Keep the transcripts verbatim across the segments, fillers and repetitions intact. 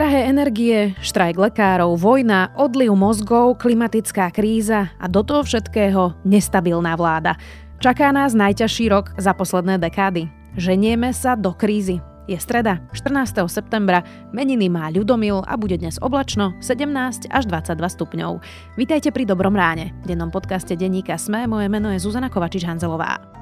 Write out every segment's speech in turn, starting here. Drahé energie, štrajk lekárov, vojna, odliv mozgov, klimatická kríza a do toho všetkého nestabilná vláda. Čaká nás najťažší rok za posledné dekády. Ženieme sa do krízy. Je streda, štrnásteho septembra, meniny má Ľudomil a bude dnes oblačno, sedemnásť až dvadsaťdva stupňov. Vitajte pri Dobrom ráne, v dennom podcaste denníka SME. Moje meno je Zuzana Kovačič-Hanzelová.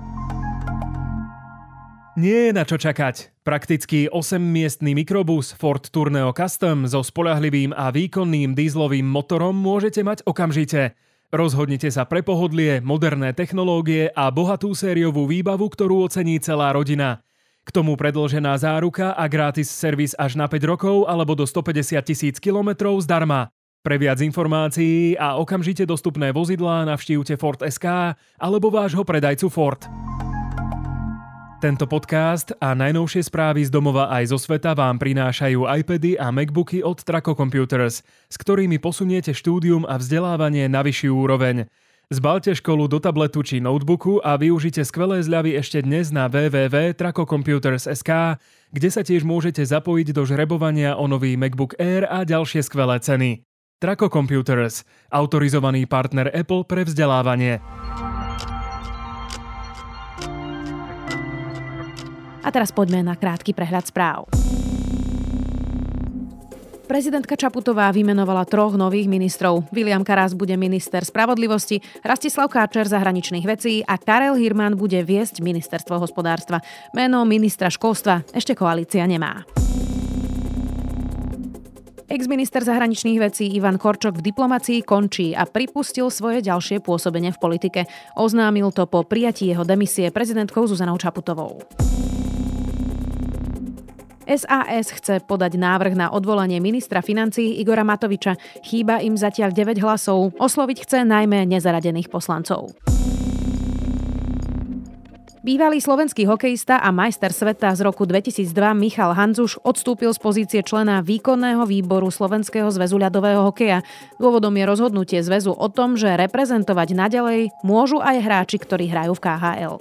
Nie je na čo čakať. Prakticky osemmiestny mikrobus Ford Tourneo Custom so spoľahlivým a výkonným dieselovým motorom môžete mať okamžite. Rozhodnite sa pre pohodlie, moderné technológie a bohatú sériovú výbavu, ktorú ocení celá rodina. K tomu predĺžená záruka a gratis servis až na päť rokov alebo do stopäťdesiat tisíc kilometrov zdarma. Pre viac informácií a okamžite dostupné vozidlá navštívte Ford bodka es ká alebo vášho predajcu Ford. Tento podcast a najnovšie správy z domova aj zo sveta vám prinášajú iPady a MacBooky od Trako Computers, s ktorými posuniete štúdium a vzdelávanie na vyšší úroveň. Zbalte školu do tabletu či notebooku a využite skvelé zľavy ešte dnes na w w w bodka trako computers bodka es ká, kde sa tiež môžete zapojiť do žrebovania o nový MacBook Air a ďalšie skvelé ceny. Trako Computers, autorizovaný partner Apple pre vzdelávanie. A teraz poďme na krátky prehľad správ. Prezidentka Čaputová vymenovala troch nových ministrov. Viliam Karas bude minister spravodlivosti, Rastislav Káčer zahraničných vecí a Karel Hirmán bude viesť ministerstvo hospodárstva. Meno ministra školstva ešte koalícia nemá. Ex-minister zahraničných vecí Ivan Korčok v diplomácii končí a pripustil svoje ďalšie pôsobenie v politike. Oznámil to po prijatí jeho demisie prezidentkou Zuzanou Čaputovou. es a es chce podať návrh na odvolanie ministra financií Igora Matoviča. Chýba im zatiaľ deväť hlasov. Osloviť chce najmä nezaradených poslancov. Bývalý slovenský hokejista a majster sveta z roku dvetisícdva Michal Hancuš odstúpil z pozície člena výkonného výboru Slovenského zväzu ľadového hokeja. Dôvodom je rozhodnutie zväzu o tom, že reprezentovať naďalej môžu aj hráči, ktorí hrajú v ká há el.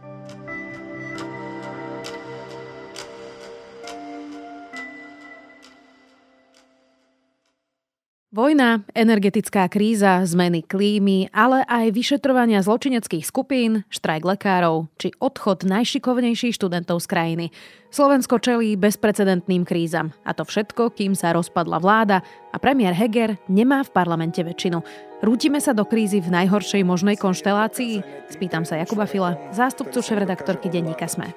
Vojna, energetická kríza, zmeny klímy, ale aj vyšetrovania zločineckých skupín, štrajk lekárov či odchod najšikovnejších študentov z krajiny. Slovensko čelí bezprecedentným krízam. A to všetko, kým sa rozpadla vláda a premiér Heger nemá v parlamente väčšinu. Rútime sa do krízy v najhoršej možnej konštelácii? Spýtam sa Jakuba Fila, zástupcu šéfredaktorky denníka SME.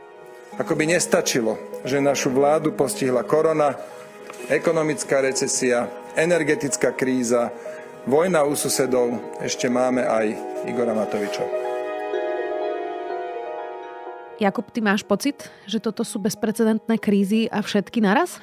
Ako by nestačilo, že našu vládu postihla korona, ekonomická recesia, energetická kríza, vojna u susedov, ešte máme aj Igora Matoviča. Jakub, ty máš pocit, že toto sú bezprecedentné krízy a všetky naraz?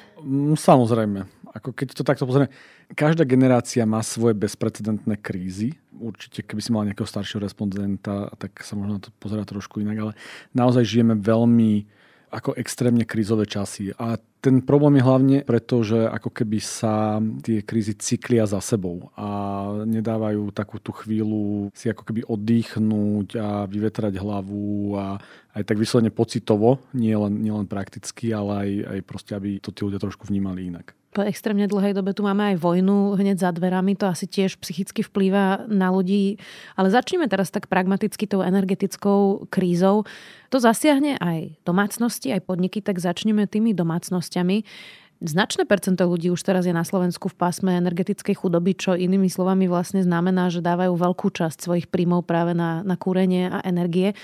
Samozrejme. Ako keď to takto pozrieme, každá generácia má svoje bezprecedentné krízy. Určite, keby si mal nejakého staršieho respondenta, tak sa možno na to pozerať trošku inak, ale naozaj žijeme veľmi ako extrémne krízové časy. A ten problém je hlavne preto, že ako keby sa tie krízy cyklia za sebou a nedávajú takú tú chvíľu si ako keby oddychnúť a vyvetrať hlavu a aj tak vyslovene pocitovo, nie len, nie len prakticky, ale aj, aj proste, aby to tí ľudia trošku vnímali inak. Po extrémne dlhej dobe tu máme aj vojnu hneď za dverami, to asi tiež psychicky vplýva na ľudí. Ale začneme teraz tak pragmaticky tou energetickou krízou. To zasiahne aj domácnosti, aj podniky, tak začneme tými domácnosťami. Značné percento ľudí už teraz je na Slovensku v pásme energetickej chudoby, čo inými slovami vlastne znamená, že dávajú veľkú časť svojich príjmov práve na, na kúrenie a energie.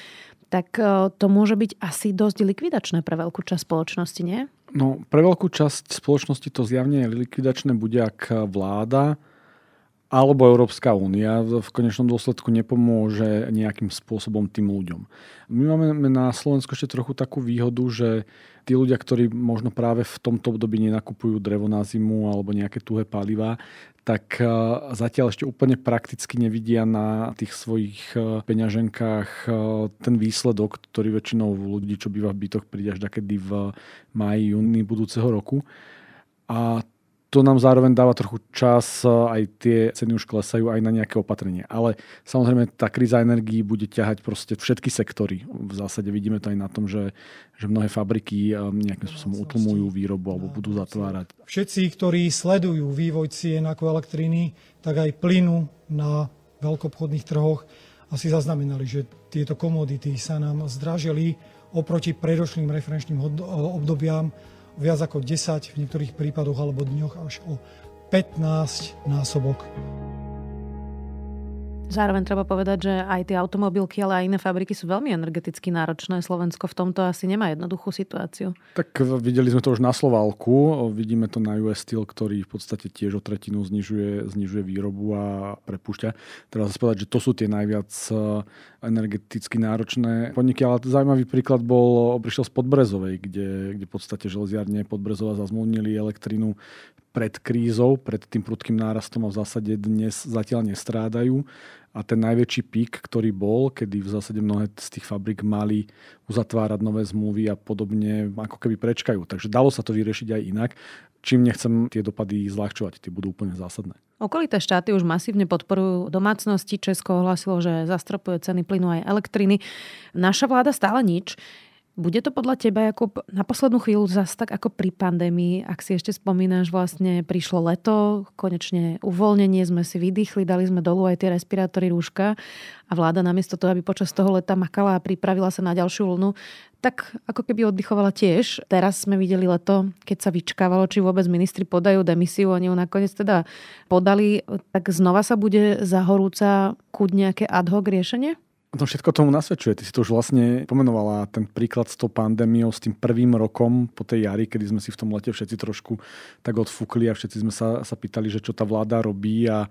Tak to môže byť asi dosť likvidačné pre veľkú časť spoločnosti, nie? No, pre veľkú časť spoločnosti to zjavne likvidačné bude, ak vláda alebo Európska únia v konečnom dôsledku nepomôže nejakým spôsobom tým ľuďom. My máme na Slovensku ešte trochu takú výhodu, že tí ľudia, ktorí možno práve v tomto období nenakupujú drevo na zimu alebo nejaké tuhé palivá, tak zatiaľ ešte úplne prakticky nevidia na tých svojich peňaženkách ten výsledok, ktorý väčšinou ľudí, čo býva v bytoch, príde až takedy v máji, júni budúceho roku. A to nám zároveň dáva trochu čas, aj tie ceny už klesajú aj na nejaké opatrenie. Ale samozrejme tá kríza energií bude ťahať proste všetky sektory. V zásade vidíme to aj na tom, že, že mnohé fabriky nejakým spôsobom utlmujú výrobu alebo budú zatvárať. Všetci, ktorí sledujú vývoj cien ako elektriny, tak aj plynu na veľkoobchodných trhoch asi zaznamenali, že tieto komodity sa nám zdražili oproti predošlým referenčným obdobiam viac ako desať, v niektorých prípadoch alebo dňoch až o pätnásť násobok. Zároveň treba povedať, že aj tie automobilky, ale aj iné fabriky sú veľmi energeticky náročné. Slovensko v tomto asi nemá jednoduchú situáciu. Tak videli sme to už na Sloválku. Vidíme to na ú es Steel, ktorý v podstate tiež o tretinu znižuje, znižuje výrobu a prepúšťa. Treba sa povedať, že to sú tie najviac energeticky náročné podniky. Ale zaujímavý príklad bol, prišiel z Podbrezovej, kde, kde v podstate železiarne Podbrezova zazmluvnili elektrinu pred krízou, pred tým prudkým nárastom a v zásade dnes zatiaľ nestrádajú. A ten najväčší pík, ktorý bol, kedy v zásade mnohé z tých fabrík mali uzatvárať nové zmluvy a podobne, ako keby prečkajú. Takže dalo sa to vyriešiť aj inak, čím nechcem tie dopady zľahčovať, tie budú úplne zásadné. Okolité štáty už masívne podporujú domácnosti. Česko ohlasilo, že zastropuje ceny plynu aj elektriny. Naša vláda stále nič. Bude to podľa teba, Jakub, na poslednú chvíľu zase tak ako pri pandémii, ak si ešte spomínaš, vlastne prišlo leto, konečne uvoľnenie, sme si vydýchli, dali sme dolu aj tie respirátory, rúška a vláda namiesto toho, aby počas toho leta makala a pripravila sa na ďalšiu vlnu, tak ako keby oddychovala tiež. Teraz sme videli leto, keď sa vyčkávalo, či vôbec ministri podajú demisiu, oni ju nakoniec teda podali, tak znova sa bude zahorúca kúť nejaké ad hoc riešenie? To všetko tomu nasvedčuje. Ty si to už vlastne pomenovala, ten príklad s tou pandémiou, s tým prvým rokom po tej jari, kedy sme si v tom lete všetci trošku tak odfúkli a všetci sme sa, sa pýtali, že čo tá vláda robí a,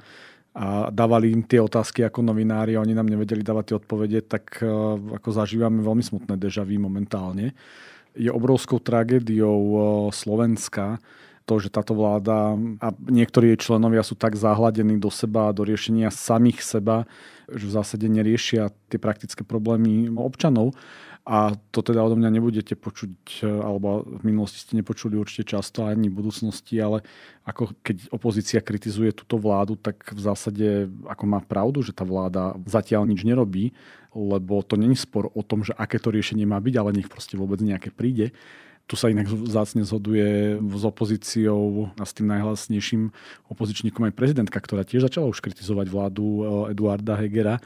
a dávali im tie otázky ako novinári a oni nám nevedeli dávať tie odpovede, tak uh, ako zažívame veľmi smutné déjà vu momentálne. Je obrovskou tragédiou uh, Slovenska to, že táto vláda a niektorí jej členovia sú tak zahladení do seba, do riešenia samých seba, že v zásade neriešia tie praktické problémy občanov. A to teda odo mňa nebudete počuť, alebo v minulosti ste nepočuli určite často, ani v budúcnosti, ale ako keď opozícia kritizuje túto vládu, tak v zásade ako má pravdu, že tá vláda zatiaľ nič nerobí, lebo to není spor o tom, že aké to riešenie má byť, ale nech proste vôbec nejaké príde. Tu sa inak vzácne zhoduje s opozíciou a s tým najhlasnejším opozičníkom aj prezidentka, ktorá tiež začala už kritizovať vládu Eduarda Hegera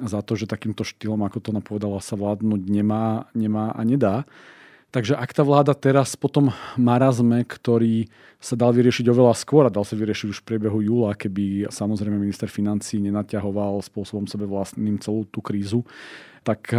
za to, že takýmto štýlom, ako to napovedala, sa vládnuť nemá, nemá a nedá. Takže ak tá vláda teraz po tom marazme, ktorý sa dal vyriešiť oveľa skôr a dal sa vyriešiť už v priebehu júla, keby samozrejme minister financií nenaťahoval spôsobom sebe vlastným celú tú krízu, tak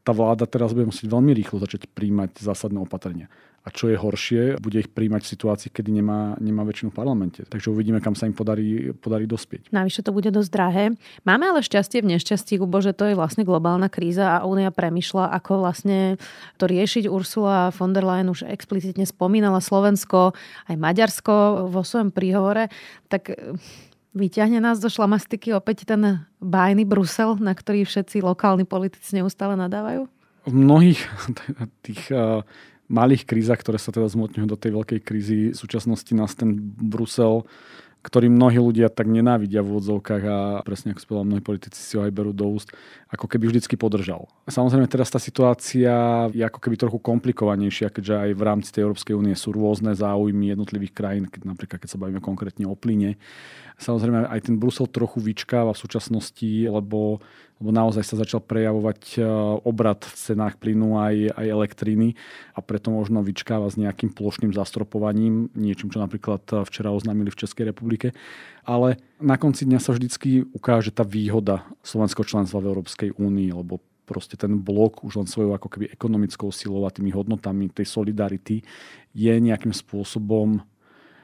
tá vláda teraz bude musieť veľmi rýchlo začať príjmať zásadné opatrenia. A čo je horšie, bude ich príjmať v situácii, kedy nemá, nemá väčšinu v parlamente. Takže uvidíme, kam sa im podarí, podarí dospieť. Navyše to bude dosť drahé. Máme ale šťastie v nešťastí, Kubo, že to je vlastne globálna kríza a Únia premýšľa, ako vlastne to riešiť. Ursula von der Leyen už explicitne spomínala Slovensko, aj Maďarsko vo svojom príhovore. Tak vyťahne nás do šlamastiky opäť ten bájny Brusel, na ktorý všetci lokálni politici neustále nadávajú? V mnohých tých uh, malých krízach, ktoré sa teda zmotňujú do tej veľkej krízy v súčasnosti, nás ten Brusel, ktorý mnohí ľudia tak nenávidia v odzovkách a presne ako spolu mnohí politici si ho aj berú do úst, ako keby vždycky podržal. Samozrejme teraz tá situácia je ako keby trochu komplikovanejšia, keďže aj v rámci tej Európskej únie sú rôzne záujmy jednotlivých krajín, keď, napríklad keď sa bavíme konkrétne o plyne. Samozrejme aj ten Brusel trochu vyčkáva v súčasnosti, lebo, lebo naozaj sa začal prejavovať obrat v cenách plynu aj, aj elektriny a preto možno vyčkáva s nejakým plošným zastropovaním, niečím, čo napríklad včera oznámili v Českej republike. Ale na konci dňa sa vždycky ukáže tá výhoda slovenského členstva v Európskej únii, lebo proste ten blok už len svojou ako keby ekonomickou silou a tými hodnotami tej solidarity je nejakým spôsobom,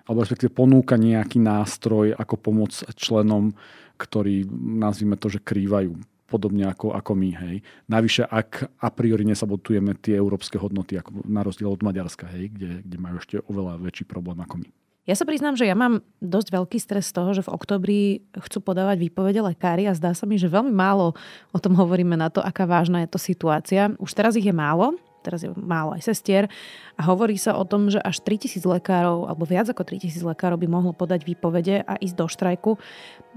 alebo respektíve ponúka nejaký nástroj ako pomoc členom, ktorí nazvime to, že krývajú podobne ako, ako my. Hej. Navyše, ak a priori nesabotujeme tie európske hodnoty, ako na rozdiel od Maďarska, hej, kde, kde majú ešte oveľa väčší problém ako my. Ja sa priznám, že ja mám dosť veľký stres z toho, že v októbri chcú podávať výpovede lekári a zdá sa mi, že veľmi málo o tom hovoríme na to, aká vážna je to situácia. Už teraz ich je málo, teraz je málo aj sestier. A hovorí sa o tom, že až tritisíc lekárov, alebo viac ako tritisíc lekárov by mohlo podať výpovede a ísť do štrajku.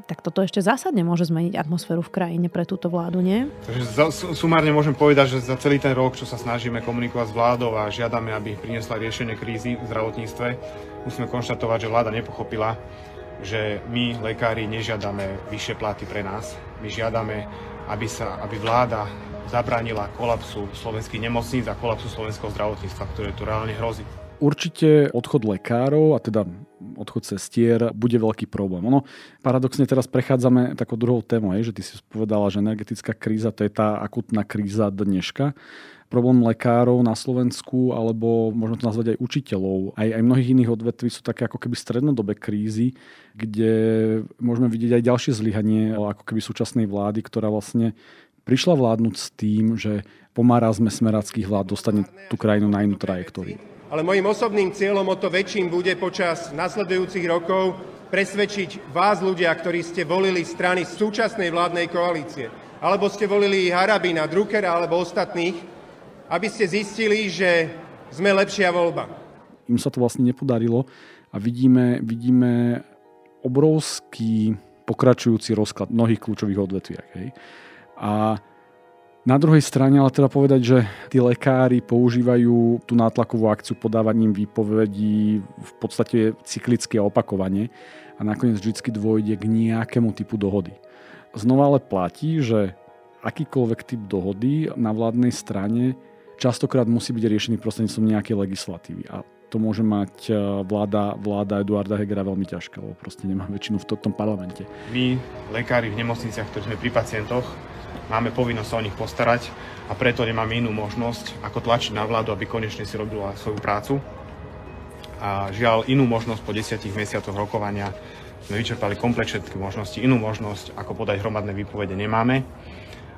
Tak toto ešte zásadne môže zmeniť atmosféru v krajine pre túto vládu, nie? Takže za, sumárne môžem povedať, že za celý ten rok, čo sa snažíme komunikovať s vládou a žiadame, aby priniesla riešenie krízy v zdravotníctve, musíme konštatovať, že vláda nepochopila, že my, lekári, nežiadame vyššie platy pre nás. My žiadame, aby sa, aby vláda zabránila kolapsu slovenských nemocníc a kolapsu slovenského zdravotníctva, ktoré tu reálne hrozí. Určite odchod lekárov, a teda odchod sestier, bude veľký problém. Ono, paradoxne teraz prechádzame takou druhou témou, je, že ty si povedala, že energetická kríza, to je tá akutná kríza dneška. Problém lekárov na Slovensku, alebo možno to nazvať aj učiteľov, aj, aj mnohých iných odvetví sú také ako keby strednodobé krízy, kde môžeme vidieť aj ďalšie zlyhanie ako keby súčasnej vlády, ktorá vlastne prišla vládnuť s tým, že pomára zme smeráckých vlád dostane tú krajinu na inú trajektóriu. Ale mojím osobným cieľom o to väčším bude počas nasledujúcich rokov presvedčiť vás ľudia, ktorí ste volili strany súčasnej vládnej koalície, alebo ste volili Harabina, Druckera alebo ostatných, aby ste zistili, že sme lepšia voľba. Im sa to vlastne nepodarilo a vidíme, vidíme obrovský pokračujúci rozklad mnohých kľúčových odvetviach, hej. A na druhej strane, ale treba povedať, že tí lekári používajú tú nátlakovú akciu podávaním výpovedí v podstate cyklické opakovanie a nakoniec vždy dôjde k nejakému typu dohody. Znova ale platí, že akýkoľvek typ dohody na vládnej strane častokrát musí byť riešený prostredníctvom nejakej legislatívy. A to môže mať vláda, vláda Eduarda Hegera veľmi ťažké, lebo proste nemá väčšinu v tom parlamente. My, lekári v nemocniciach, ktorí sme pri pacientoch, máme povinnosť sa o nich postarať a preto nemáme inú možnosť, ako tlačiť na vládu, aby konečne si robila svoju prácu. A žiaľ, inú možnosť po desiatich mesiacoch rokovania sme vyčerpali komplet všetky možnosti. Inú možnosť, ako podať hromadné výpovede, nemáme.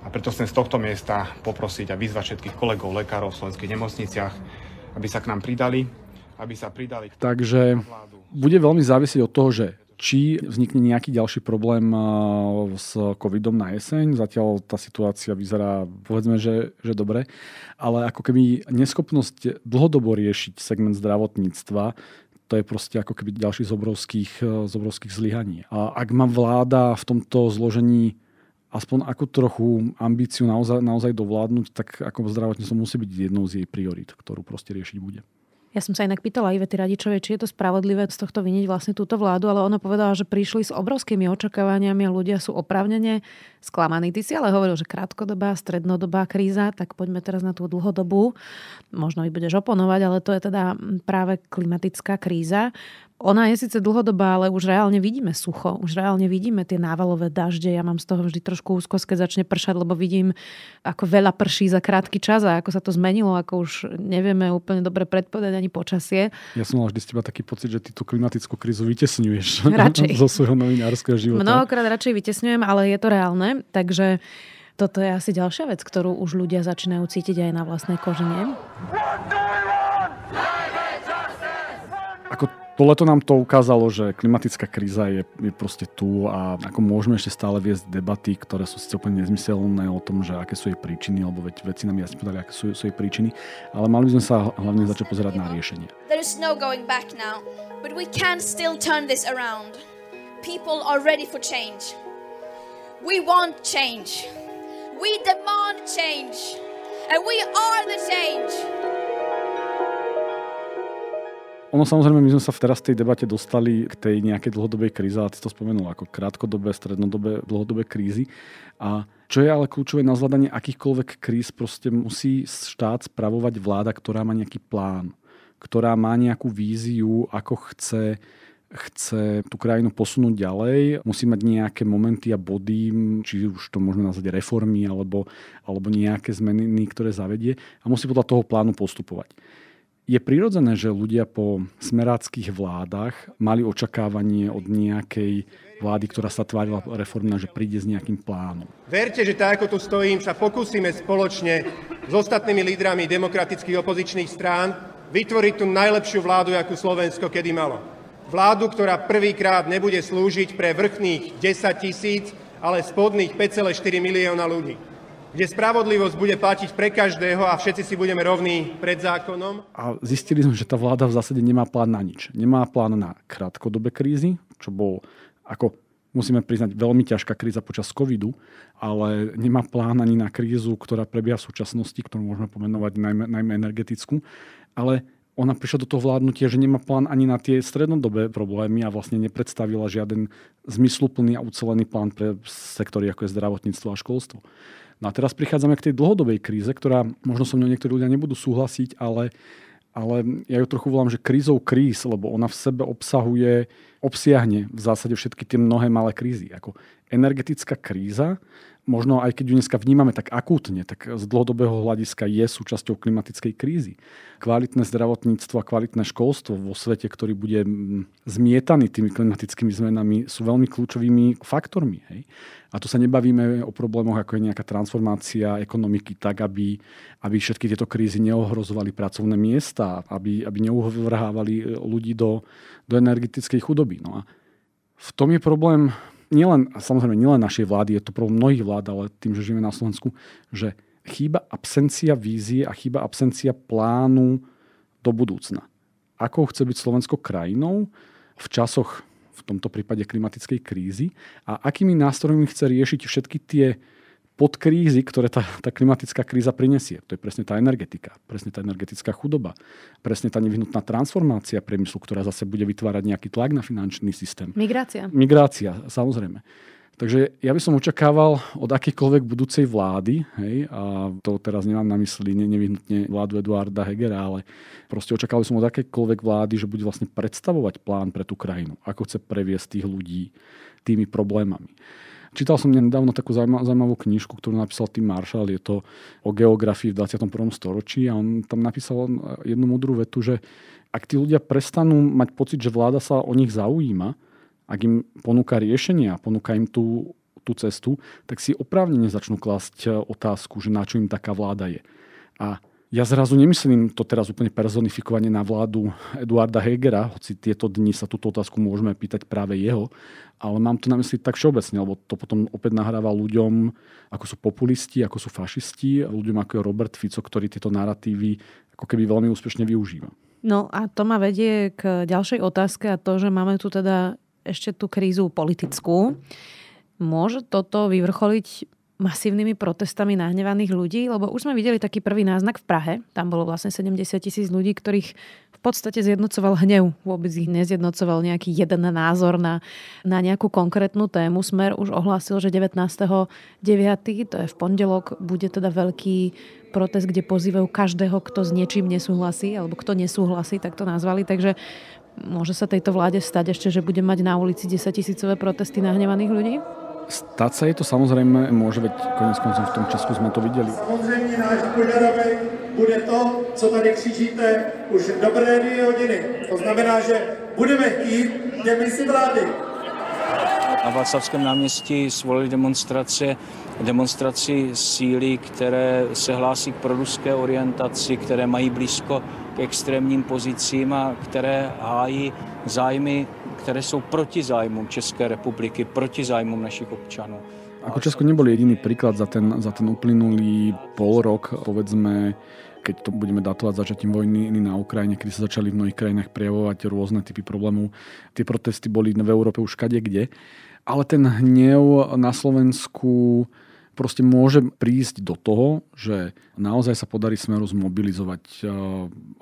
A preto chcem z tohto miesta poprosiť a vyzvať všetkých kolegov, lekárov v slovenských nemocniciach, aby sa k nám pridali, aby sa pridali. Takže bude veľmi závisieť od toho, že či vznikne nejaký ďalší problém s covidom na jeseň. Zatiaľ tá situácia vyzerá, povedzme, že, že dobre. Ale ako keby neschopnosť dlhodobo riešiť segment zdravotníctva, to je proste ako keby ďalší z obrovských, z obrovských zlyhaní. A ak má vláda v tomto zložení aspoň ako trochu ambíciu naozaj, naozaj dovládnuť, tak ako zdravotníctvo musí byť jednou z jej priorít, ktorú proste riešiť bude. Ja som sa inak pýtala Ivety Radičovej, či je to spravodlivé z tohto viniť vlastne túto vládu, ale ona povedala, že prišli s obrovskými očakávaniami a ľudia sú oprávnene sklamaní. Ty si ale hovoril, že krátkodobá, strednodobá kríza, tak poďme teraz na tú dlhodobú. Možno mi budeš oponovať, ale to je teda práve klimatická kríza. Ona je síce dlhodobá, ale už reálne vidíme sucho, už reálne vidíme tie návalové dažde. Ja mám z toho vždy trošku úzkosť, keď začne pršať, lebo vidím, ako veľa prší za krátky čas a ako sa to zmenilo, ako už nevieme úplne dobre predpovedať ani počasie. Ja som mal vždy z teba taký pocit, že ty tú klimatickú krízu vytesňuješ zo svojho novinárskeho života. Mnohokrát radšej vytesňujem, ale je to reálne, takže toto je asi ďalšia vec, ktorú už ľudia začínajú cítiť aj na vlastnej koži. Ako to leto nám to ukázalo, že klimatická kríza je, je proste tu a ako môžeme ešte stále viesť debaty, ktoré sú síce úplne nezmyselné o tom, že aké sú jej príčiny, alebo veď veci nám jasne povedali, aké sú, sú jej príčiny, ale mali by sme sa hlavne začať pozerať na riešenie. There is no going back now, but we can still turn this around. People are ready for change. We want change. We demand change. And we are the change. Ono samozrejme, my sme sa teraz v tej debate dostali k tej nejakej dlhodobej kríze, a ty to spomenul ako krátkodobé, strednodobé, dlhodobé krízy. A čo je ale kľúčové na zvládanie akýchkoľvek kríz, proste musí štát spravovať vláda, ktorá má nejaký plán, ktorá má nejakú víziu, ako chce, chce tú krajinu posunúť ďalej. Musí mať nejaké momenty a body, či už to môžeme nazvať reformy, alebo, alebo nejaké zmeny, ktoré zavedie, a musí podľa toho plánu postupovať. Je prirodzené, že ľudia po smeráckých vládach mali očakávanie od nejakej vlády, ktorá sa tvárila reformná, že príde s nejakým plánom. Verte, že tak, ako tu stojím, sa pokúsime spoločne s ostatnými lídrami demokratických opozičných strán vytvoriť tú najlepšiu vládu, akú Slovensko kedy malo. Vládu, ktorá prvýkrát nebude slúžiť pre vrchných desaťtisíc, ale spodných päť celá štyri milióna ľudí. kde spravodlivosť bude platiť pre každého a všetci si budeme rovní pred zákonom. A zistili sme, že tá vláda v zásade nemá plán na nič. Nemá plán na krátkodobé krízy, čo bol, ako musíme priznať, veľmi ťažká kríza počas covidu, ale nemá plán ani na krízu, ktorá prebieha v súčasnosti, ktorú môžeme pomenovať najmä, najmä energetickú. Ale ona prišla do toho vládnutia, že nemá plán ani na tie strednodobé problémy a vlastne nepredstavila žiaden zmysluplný a ucelený plán pre sektory, ako je zdravotníctvo a školstvo. No a teraz prichádzame k tej dlhodobej kríze, ktorá, možno so mnou niektorí ľudia nebudú súhlasiť, ale, ale ja ju trochu volám, že krízou kríz, lebo ona v sebe obsahuje, obsiahne v zásade všetky tie mnohé malé krízy. Ako energetická kríza, možno aj keď ju dneska vnímame tak akútne, tak z dlhodobého hľadiska je súčasťou klimatickej krízy. Kvalitné zdravotníctvo a kvalitné školstvo vo svete, ktorý bude zmietaný tými klimatickými zmenami, sú veľmi kľúčovými faktormi. Hej? A tu sa nebavíme o problémoch, ako je nejaká transformácia ekonomiky tak, aby, aby všetky tieto krízy neohrozovali pracovné miesta, aby, aby neuvrhávali ľudí do, do energetickej chudoby. No a v tom je problém nielen, samozrejme nielen našej vlády, je to problém mnohých vlád, ale tým, že žijeme na Slovensku, že chýba absencia vízie a chýba absencia plánu do budúcna. Ako chce byť Slovensko krajinou v časoch, v tomto prípade klimatickej krízy, a akými nástrojmi chce riešiť všetky tie podkrízy, ktoré tá, tá klimatická kríza prinesie. To je presne tá energetika, presne tá energetická chudoba, presne tá nevyhnutná transformácia priemyslu, ktorá zase bude vytvárať nejaký tlak na finančný systém. Migrácia. Migrácia, samozrejme. Takže ja by som očakával od akýkoľvek budúcej vlády, hej, a to teraz nemám na mysli ne, nevyhnutne vládu Eduarda Hegera, ale proste očakával som od akýkoľvek vlády, že bude vlastne predstavovať plán pre tú krajinu, ako chce previesť tých ľudí tými problémami. Čítal som nedávno takú zaujímavú knižku, ktorú napísal Tim Marshall, je to o geografii v dvadsiatom prvom storočí, a on tam napísal jednu múdru vetu, že ak tí ľudia prestanú mať pocit, že vláda sa o nich zaujíma, ak im ponúka riešenia, ponúka im tú, tú cestu, tak si oprávnene začnú klásť otázku, že na čo im taká vláda je. A ja zrazu nemyslím to teraz úplne personifikovanie na vládu Eduarda Hegera, hoci tieto dni sa túto otázku môžeme pýtať práve jeho, ale mám to na mysli tak všeobecne, lebo to potom opäť nahráva ľuďom, ako sú populisti, ako sú fašisti, ľuďom ako je Robert Fico, ktorý tieto naratívy ako keby veľmi úspešne využíva. No a to ma vedie k ďalšej otázke, a to, že máme tu teda ešte tú krízu politickú. Môže toto vyvrcholiť masívnymi protestami nahnevaných ľudí, lebo už sme videli taký prvý náznak v Prahe. Tam bolo vlastne sedemdesiat tisíc ľudí, ktorých v podstate zjednocoval hnev. Vôbec ich nezjednocoval nejaký jeden názor na, na nejakú konkrétnu tému. Smer už ohlásil, že devätnásteho deviateho, to je v pondelok, bude teda veľký protest, kde pozývajú každého, kto s niečím nesúhlasí, alebo kto nesúhlasí, tak to nazvali. Takže môže sa tejto vláde stať ešte, že bude mať na ulici desaťtisícové protesty nahnevaných ľudí? Stať sa je to samozrejme môže, veď konec koncov v tom Česku sme to videli. Samozřejmě náš požadavek bude to, co tady křičíte už dobré dvě hodiny. To znamená, že budeme chtít demisi vlády. Na Václavském náměstí svolili demonstrace, demonstraci síly, které se hlásí k proruské orientaci, které mají blízko k extrémním pozicím a které hájí zájmy, ktoré sú proti zájmom Českej republiky, proti zájmom našich občanov. Ako Česko nebol jediný príklad za ten, za ten uplynulý pol rok, povedzme, keď to budeme datovať začiatím vojny na Ukrajine, kedy sa začali v mnohých krajinách prejavovať rôzne typy problémov. Tie protesty boli v Európe už kadekde, ale ten hnev na Slovensku proste môže prísť do toho, že naozaj sa podarí Smeru zmobilizovať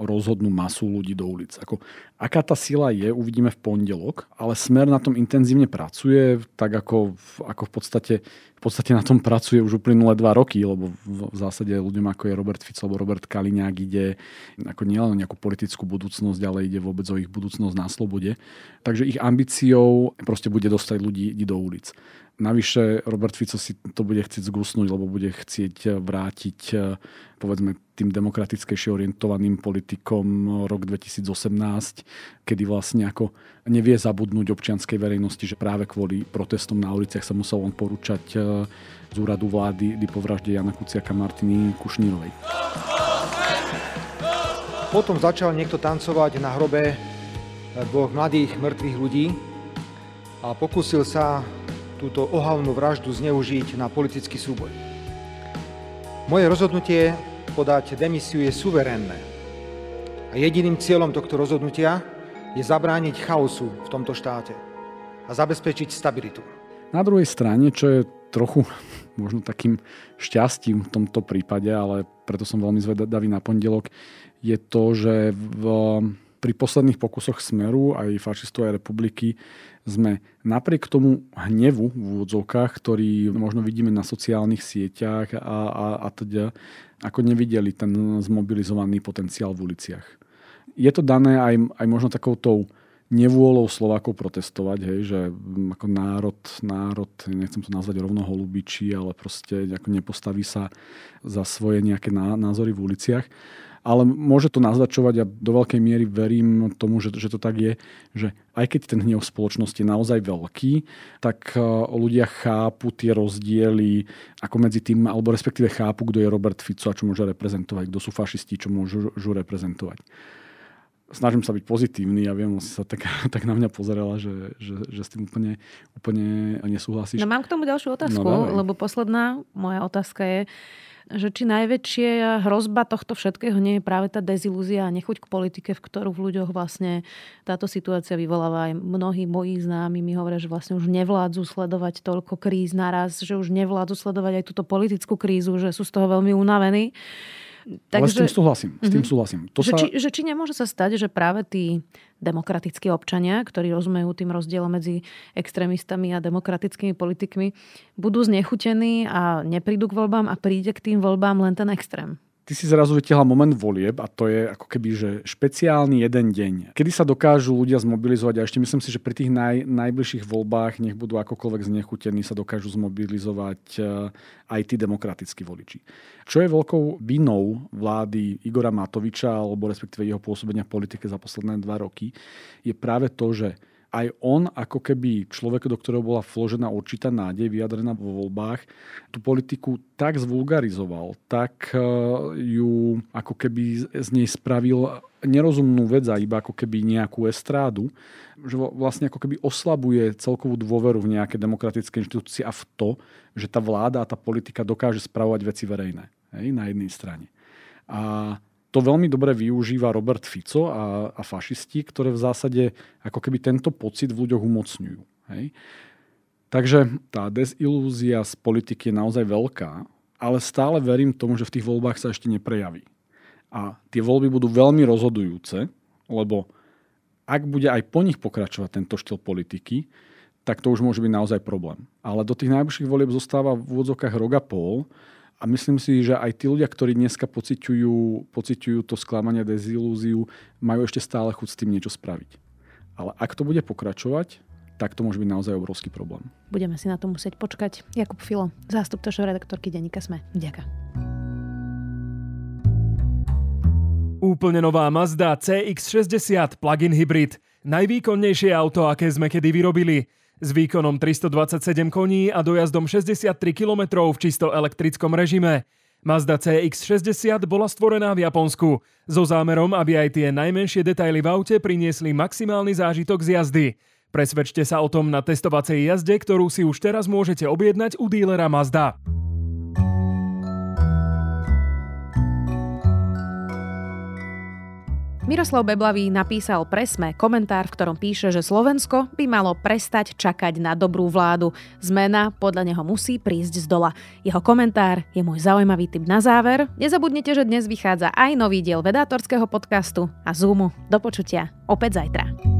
rozhodnú masu ľudí do ulic. Ako, aká tá sila je, uvidíme v pondelok, ale Smer na tom intenzívne pracuje, tak ako, ako v podstate, v podstate na tom pracuje už uplynulé dva roky, lebo v zásade ľuďom ako je Robert Fico alebo Robert Kaliňák ide ako nielen o nejakú politickú budúcnosť, ale ide vôbec o ich budúcnosť na slobode. Takže ich ambíciou proste bude dostať ľudí do ulic. Navyše Robert Fico si to bude chcieť zgusnúť, lebo bude chcieť vrátiť, povedzme, tým demokratickejšie orientovaným politikom rok dvetisícosemnásť, kedy vlastne ako nevie zabudnúť občianskej verejnosti, že práve kvôli protestom na uliciach sa musel on porúčať z úradu vlády po vražde Jana Kuciaka Martiny Kušnírovej. Potom začal niekto tancovať na hrobe dvoch mladých mŕtvych ľudí a pokúsil sa túto ohavnú vraždu zneužiť na politický súboj. Moje rozhodnutie podať demisiu je suverénne. A jediným cieľom tohto rozhodnutia je zabrániť chaosu v tomto štáte a zabezpečiť stabilitu. Na druhej strane, čo je trochu možno takým šťastím v tomto prípade, ale preto som veľmi zvedavý na pondelok, je to, že v, pri posledných pokusoch Smeru aj fašistov aj Republiky sme napriek tomu hnevu v úvodzovkách, ktorý možno vidíme na sociálnych sieťach a, a, a teda, ako nevideli ten zmobilizovaný potenciál v uliciach. Je to dané aj, aj možno takoutou nevôľou Slovákov protestovať, hej, že ako národ, národ, nechcem to nazvať rovno holubičí, ale proste ako nepostaví sa za svoje nejaké názory v uliciach. Ale môže to naznačovať a do veľkej miery verím tomu, že, že to tak je, že aj keď ten hnev v spoločnosti je naozaj veľký, tak ľudia chápu tie rozdiely ako medzi tým, alebo respektíve chápu, kto je Robert Fico a čo môže reprezentovať, kto sú fašisti, čo môžu reprezentovať. Snažím sa byť pozitívny, ja viem, si sa tak, tak na mňa pozerala, že, že, že s tým úplne, úplne nesúhlasíš. No mám k tomu ďalšiu otázku, no, lebo posledná moja otázka je, že či najväčšia hrozba tohto všetkého nie je práve tá dezilúzia a nechuť k politike, v ktorú v ľuďoch vlastne táto situácia vyvoláva. Aj mnohí moji známi mi hovoria, že vlastne už nevládzu sledovať toľko kríz naraz, že už nevládzu sledovať aj túto politickú krízu, že sú z toho veľmi unavení. Takže, ale s tým súhlasím. S tým súhlasím. To že, sa... či, že či nemôže sa stať, že práve tí demokratickí občania, ktorí rozumejú tým rozdielom medzi extrémistami a demokratickými politikmi, budú znechutení a neprídu k voľbám a príde k tým voľbám len ten extrém. Ty si zrazu vytiahla moment volieb a to je ako keby že špeciálny jeden deň. Kedy sa dokážu ľudia zmobilizovať a ešte myslím si, že pri tých naj, najbližších voľbách, nech budú akokoľvek znechutení, sa dokážu zmobilizovať aj tí demokratickí voliči. Čo je veľkou vinou vlády Igora Matoviča alebo respektíve jeho pôsobenia v politike za posledné dva roky je práve to, že aj on, ako keby človek, do ktorého bola vložená určitá nádej, vyjadrená vo voľbách, tú politiku tak zvulgarizoval, tak ju ako keby z nej spravil nerozumnú vec a iba ako keby nejakú estrádu, že vlastne ako keby oslabuje celkovú dôveru v nejaké demokratické inštitúcie a v to, že tá vláda a tá politika dokáže spravovať veci verejné. Hej, na jednej strane. A to veľmi dobre využíva Robert Fico a, a fašisti, ktoré v zásade ako keby tento pocit v ľuďoch umocňujú. Hej? Takže tá dezilúzia z politiky je naozaj veľká, ale stále verím tomu, že v tých voľbách sa ešte neprejaví. A tie voľby budú veľmi rozhodujúce, lebo ak bude aj po nich pokračovať tento štýl politiky, tak to už môže byť naozaj problém. Ale do tých najbližších volieb zostáva v úvodzovkách rok a pol. A myslím si, že aj tí ľudia, ktorí dneska pociťujú, pociťujú to sklamanie, dezilúziu, majú ešte stále chuť s tým niečo spraviť. Ale ak to bude pokračovať, tak to môže byť naozaj obrovský problém. Budeme si na to musieť počkať. Jakub Filo, zástupca redaktorky denníka SME. Ďakujem. Úplne nová Mazda cé iks šesťdesiat plug-in hybrid. Najvýkonnejšie auto, aké sme kedy vyrobili. S výkonom tristodvadsaťsedem koní a dojazdom šesťdesiattri kilometrov v čisto elektrickom režime. Mazda cé iks šesťdesiat bola stvorená v Japonsku, so zámerom, aby aj tie najmenšie detaily v aute priniesli maximálny zážitok z jazdy. Presvedčte sa o tom na testovacej jazde, ktorú si už teraz môžete objednať u dílera Mazda. Miroslav Beblavý napísal pre SME komentár, v ktorom píše, že Slovensko by malo prestať čakať na dobrú vládu. Zmena podľa neho musí prísť z dola. Jeho komentár je môj zaujímavý tip na záver. Nezabudnite, že dnes vychádza aj nový diel vedátorského podcastu a Zoomu. Do počutia opäť zajtra.